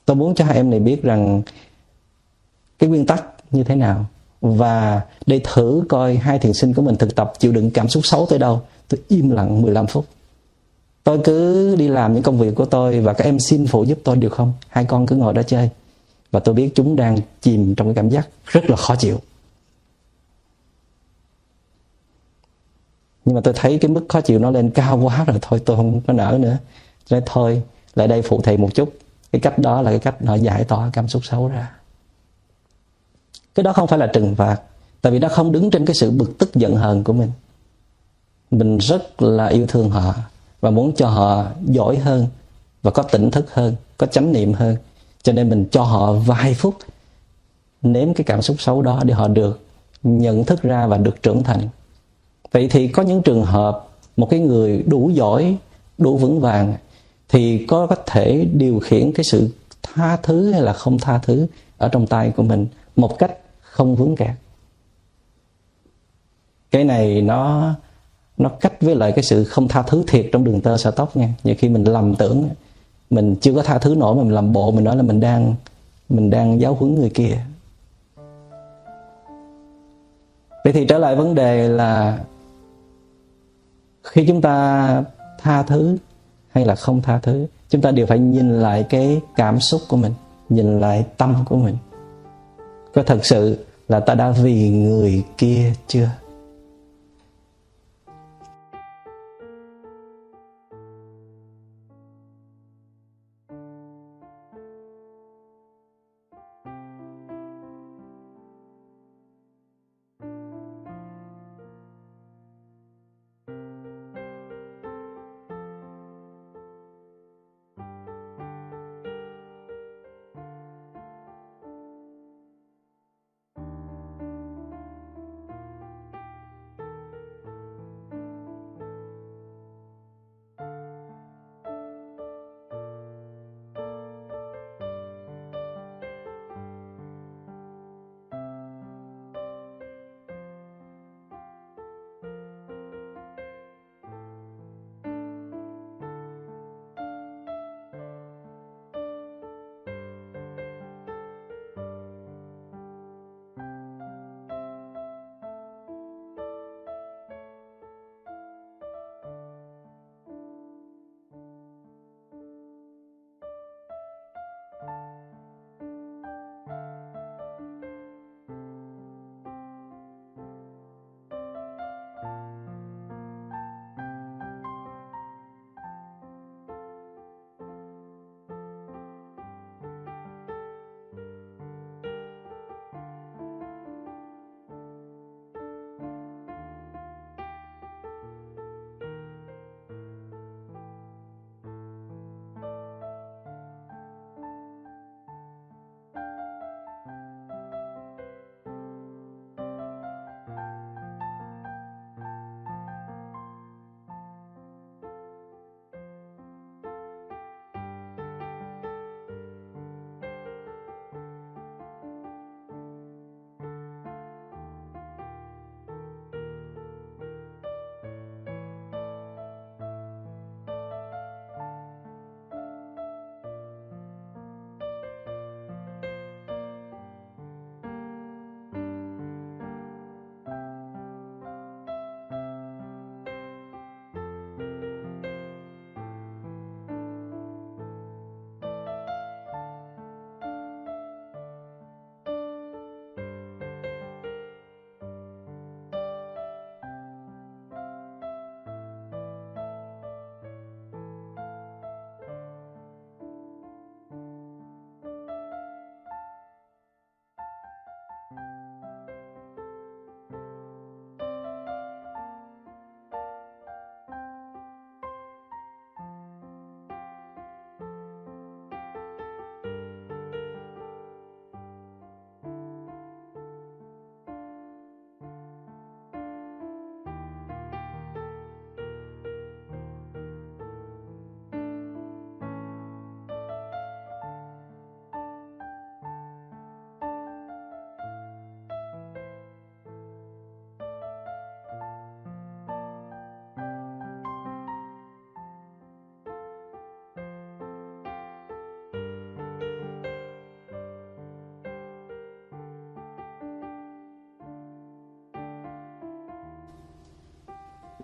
Tôi muốn cho hai em này biết rằng cái nguyên tắc như thế nào, và để thử coi hai thiền sinh của mình thực tập chịu đựng cảm xúc xấu tới đâu tôi im lặng mười lăm phút. Tôi cứ đi làm những công việc của tôi và các em xin phụ giúp tôi được không? Hai con cứ ngồi đó chơi. Và tôi biết chúng đang chìm trong cái cảm giác rất là khó chịu. Nhưng mà tôi thấy cái mức khó chịu nó lên cao quá rồi, thôi tôi không có nỡ nữa. Cho nên thôi, lại đây phụ thầy một chút. Cái cách đó là cái cách nó giải tỏa cảm xúc xấu ra. Cái đó không phải là trừng phạt, tại vì nó không đứng trên cái sự bực tức giận hờn của mình. Mình rất là yêu thương họ và muốn cho họ giỏi hơn và có tỉnh thức hơn, có chánh niệm hơn. Cho nên mình cho họ vài phút nếm cái cảm xúc xấu đó để họ được nhận thức ra và được trưởng thành. Vậy thì có những trường hợp một cái người đủ giỏi, đủ vững vàng thì có có thể điều khiển cái sự tha thứ hay là không tha thứ ở trong tay của mình một cách không vướng kẹt. Cái này nó nó cách với lại cái sự không tha thứ thiệt trong đường tơ sợi tóc nha. Nhiều khi mình lầm tưởng mình chưa có tha thứ nổi mà mình làm bộ mình nói là mình đang mình đang giáo huấn người kia. Vậy thì trở lại vấn đề là khi chúng ta tha thứ hay là không tha thứ, chúng ta đều phải nhìn lại cái cảm xúc của mình, nhìn lại tâm của mình. Có thật sự là ta đã vì người kia chưa?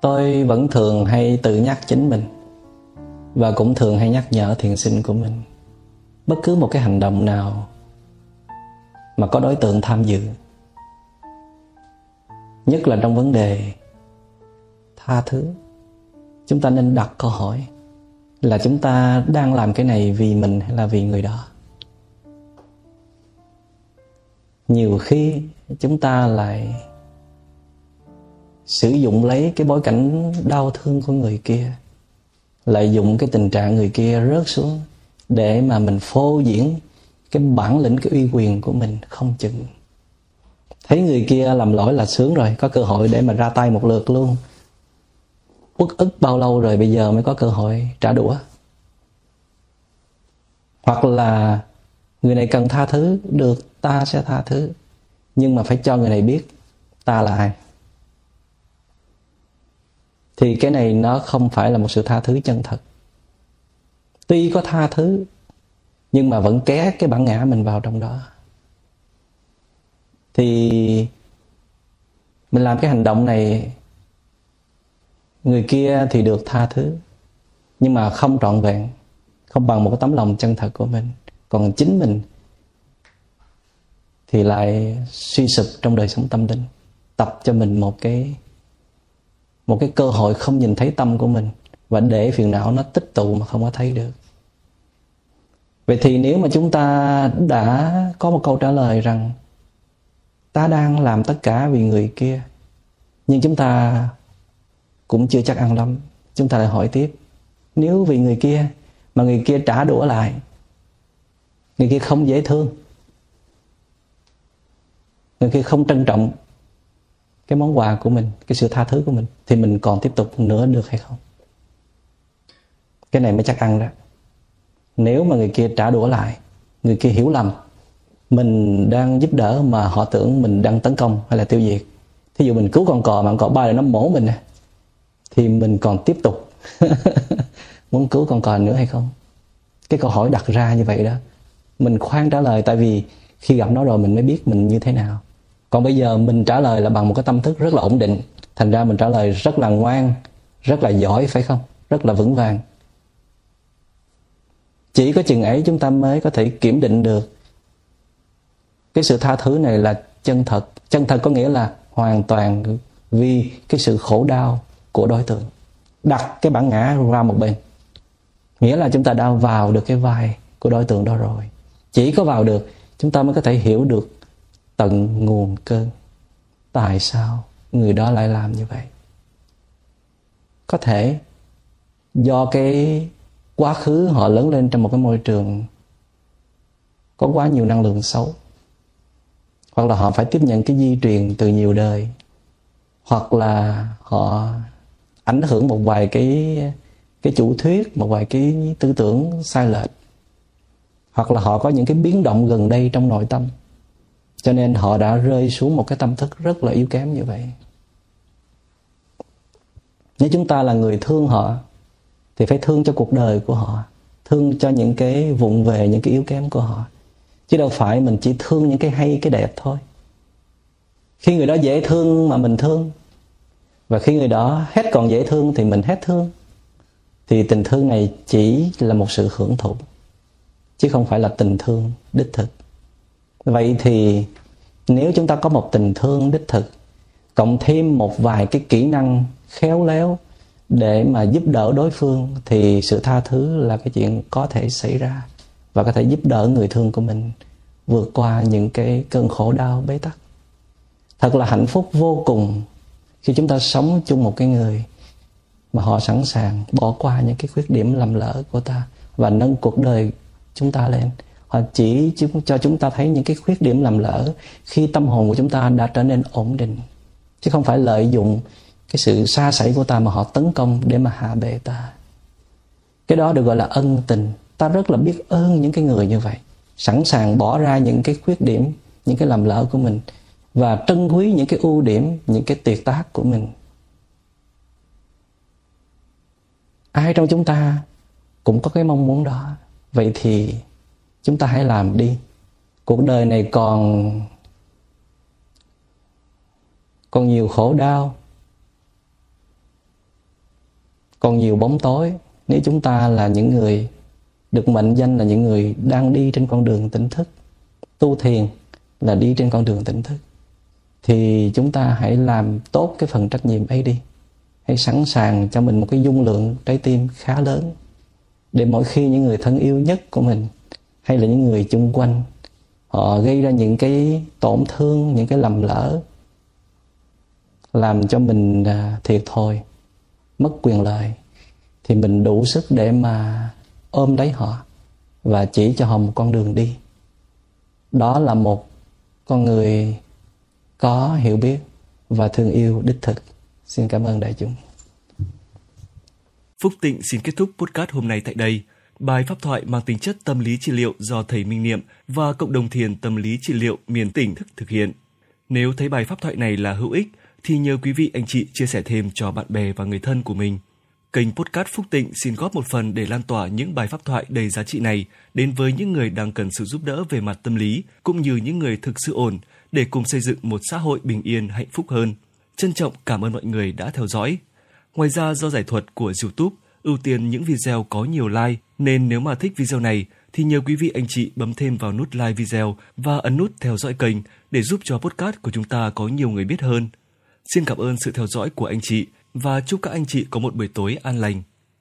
Tôi vẫn thường hay tự nhắc chính mình, và cũng thường hay nhắc nhở thiền sinh của mình. Bất cứ một cái hành động nào mà có đối tượng tham dự, nhất là trong vấn đề tha thứ, chúng ta nên đặt câu hỏi là chúng ta đang làm cái này vì mình hay là vì người đó. Nhiều khi chúng ta lại sử dụng lấy cái bối cảnh đau thương của người kia, lợi dụng cái tình trạng người kia rớt xuống để mà mình phô diễn cái bản lĩnh, cái uy quyền của mình không chừng. Thấy người kia làm lỗi là sướng rồi, có cơ hội để mà ra tay một lượt luôn. Uất ức bao lâu rồi bây giờ mới có cơ hội trả đũa. Hoặc là người này cần tha thứ, được, ta sẽ tha thứ, nhưng mà phải cho người này biết ta là ai. Thì cái này nó không phải là một sự tha thứ chân thật. Tuy có tha thứ nhưng mà vẫn ké cái bản ngã mình vào trong đó. Thì mình làm cái hành động này, người kia thì được tha thứ nhưng mà không trọn vẹn, không bằng một cái tấm lòng chân thật của mình. Còn chính mình thì lại suy sụp trong đời sống tâm linh, tập cho mình một cái Một cái cơ hội không nhìn thấy tâm của mình, và để phiền não nó tích tụ mà không có thấy được. Vậy thì nếu mà chúng ta đã có một câu trả lời rằng ta đang làm tất cả vì người kia, nhưng chúng ta cũng chưa chắc ăn lắm, chúng ta lại hỏi tiếp. Nếu vì người kia mà người kia trả đũa lại, người kia không dễ thương, người kia không trân trọng cái món quà của mình, cái sự tha thứ của mình, thì mình còn tiếp tục nữa được hay không? Cái này mới chắc ăn đó. Nếu mà người kia trả đũa lại, người kia hiểu lầm mình đang giúp đỡ mà họ tưởng mình đang tấn công hay là tiêu diệt. Thí dụ mình cứu con cò mà con cò bay là nó mổ mình, thì mình còn tiếp tục muốn cứu con cò nữa hay không? Cái câu hỏi đặt ra như vậy đó, mình khoan trả lời, tại vì khi gặp nó rồi mình mới biết mình như thế nào. Còn bây giờ mình trả lời là bằng một cái tâm thức rất là ổn định, thành ra mình trả lời rất là ngoan, rất là giỏi, phải không? Rất là vững vàng. Chỉ có chừng ấy chúng ta mới có thể kiểm định được cái sự tha thứ này là chân thật. Chân thật có nghĩa là hoàn toàn vì cái sự khổ đau của đối tượng. Đặt cái bản ngã ra một bên, nghĩa là chúng ta đã vào được cái vai của đối tượng đó rồi. Chỉ có vào được chúng ta mới có thể hiểu được tận nguồn cơn, tại sao người đó lại làm như vậy. Có thể do cái quá khứ họ lớn lên trong một cái môi trường có quá nhiều năng lượng xấu, hoặc là họ phải tiếp nhận cái di truyền từ nhiều đời, hoặc là họ ảnh hưởng một vài cái, cái chủ thuyết, một vài cái tư tưởng sai lệch, hoặc là họ có những cái biến động gần đây trong nội tâm, cho nên họ đã rơi xuống một cái tâm thức rất là yếu kém như vậy. Nếu chúng ta là người thương họ thì phải thương cho cuộc đời của họ, thương cho những cái vụng về, những cái yếu kém của họ, chứ đâu phải mình chỉ thương những cái hay, cái đẹp thôi. Khi người đó dễ thương mà mình thương, và khi người đó hết còn dễ thương thì mình hết thương, thì tình thương này chỉ là một sự hưởng thụ, chứ không phải là tình thương đích thực. Vậy thì nếu chúng ta có một tình thương đích thực, cộng thêm một vài cái kỹ năng khéo léo để mà giúp đỡ đối phương, thì sự tha thứ là cái chuyện có thể xảy ra, và có thể giúp đỡ người thương của mình vượt qua những cái cơn khổ đau bế tắc. Thật là hạnh phúc vô cùng khi chúng ta sống chung một cái người mà họ sẵn sàng bỏ qua những cái khuyết điểm lầm lỡ của ta và nâng cuộc đời chúng ta lên. Họ chỉ cho chúng ta thấy những cái khuyết điểm lầm lỡ khi tâm hồn của chúng ta đã trở nên ổn định, chứ không phải lợi dụng cái sự sa sẩy của ta mà họ tấn công để mà hạ bệ ta. Cái đó được gọi là ân tình. Ta rất là biết ơn những cái người như vậy, sẵn sàng bỏ ra những cái khuyết điểm, những cái lầm lỡ của mình, và trân quý những cái ưu điểm, những cái tuyệt tác của mình. Ai trong chúng ta cũng có cái mong muốn đó. Vậy thì chúng ta hãy làm đi. Cuộc đời này còn còn nhiều khổ đau, còn nhiều bóng tối nếu chúng ta là những người được mệnh danh là những người đang đi trên con đường tỉnh thức. Tu thiền là đi trên con đường tỉnh thức. Thì chúng ta hãy làm tốt cái phần trách nhiệm ấy đi. Hãy sẵn sàng cho mình một cái dung lượng trái tim khá lớn, để mỗi khi những người thân yêu nhất của mình hay là những người chung quanh họ gây ra những cái tổn thương, những cái lầm lỡ, làm cho mình thiệt thòi, mất quyền lợi, thì mình đủ sức để mà ôm lấy họ và chỉ cho họ một con đường đi. Đó là một con người có hiểu biết và thương yêu đích thực. Xin cảm ơn đại chúng. Phúc Tịnh xin kết thúc podcast hôm nay tại đây. Bài pháp thoại mang tính chất tâm lý trị liệu do Thầy Minh Niệm và Cộng đồng Thiền Tâm lý Trị liệu Miền Tỉnh Thức thực hiện. Nếu thấy bài pháp thoại này là hữu ích, thì nhờ quý vị anh chị chia sẻ thêm cho bạn bè và người thân của mình. Kênh podcast Phúc Tịnh xin góp một phần để lan tỏa những bài pháp thoại đầy giá trị này đến với những người đang cần sự giúp đỡ về mặt tâm lý, cũng như những người thực sự ổn, để cùng xây dựng một xã hội bình yên, hạnh phúc hơn. Trân trọng cảm ơn mọi người đã theo dõi. Ngoài ra, do giải thuật của YouTube ưu tiên những video có nhiều like, nên nếu mà thích video này thì nhờ quý vị anh chị bấm thêm vào nút like video và ấn nút theo dõi kênh để giúp cho podcast của chúng ta có nhiều người biết hơn. Xin cảm ơn sự theo dõi của anh chị và chúc các anh chị có một buổi tối an lành.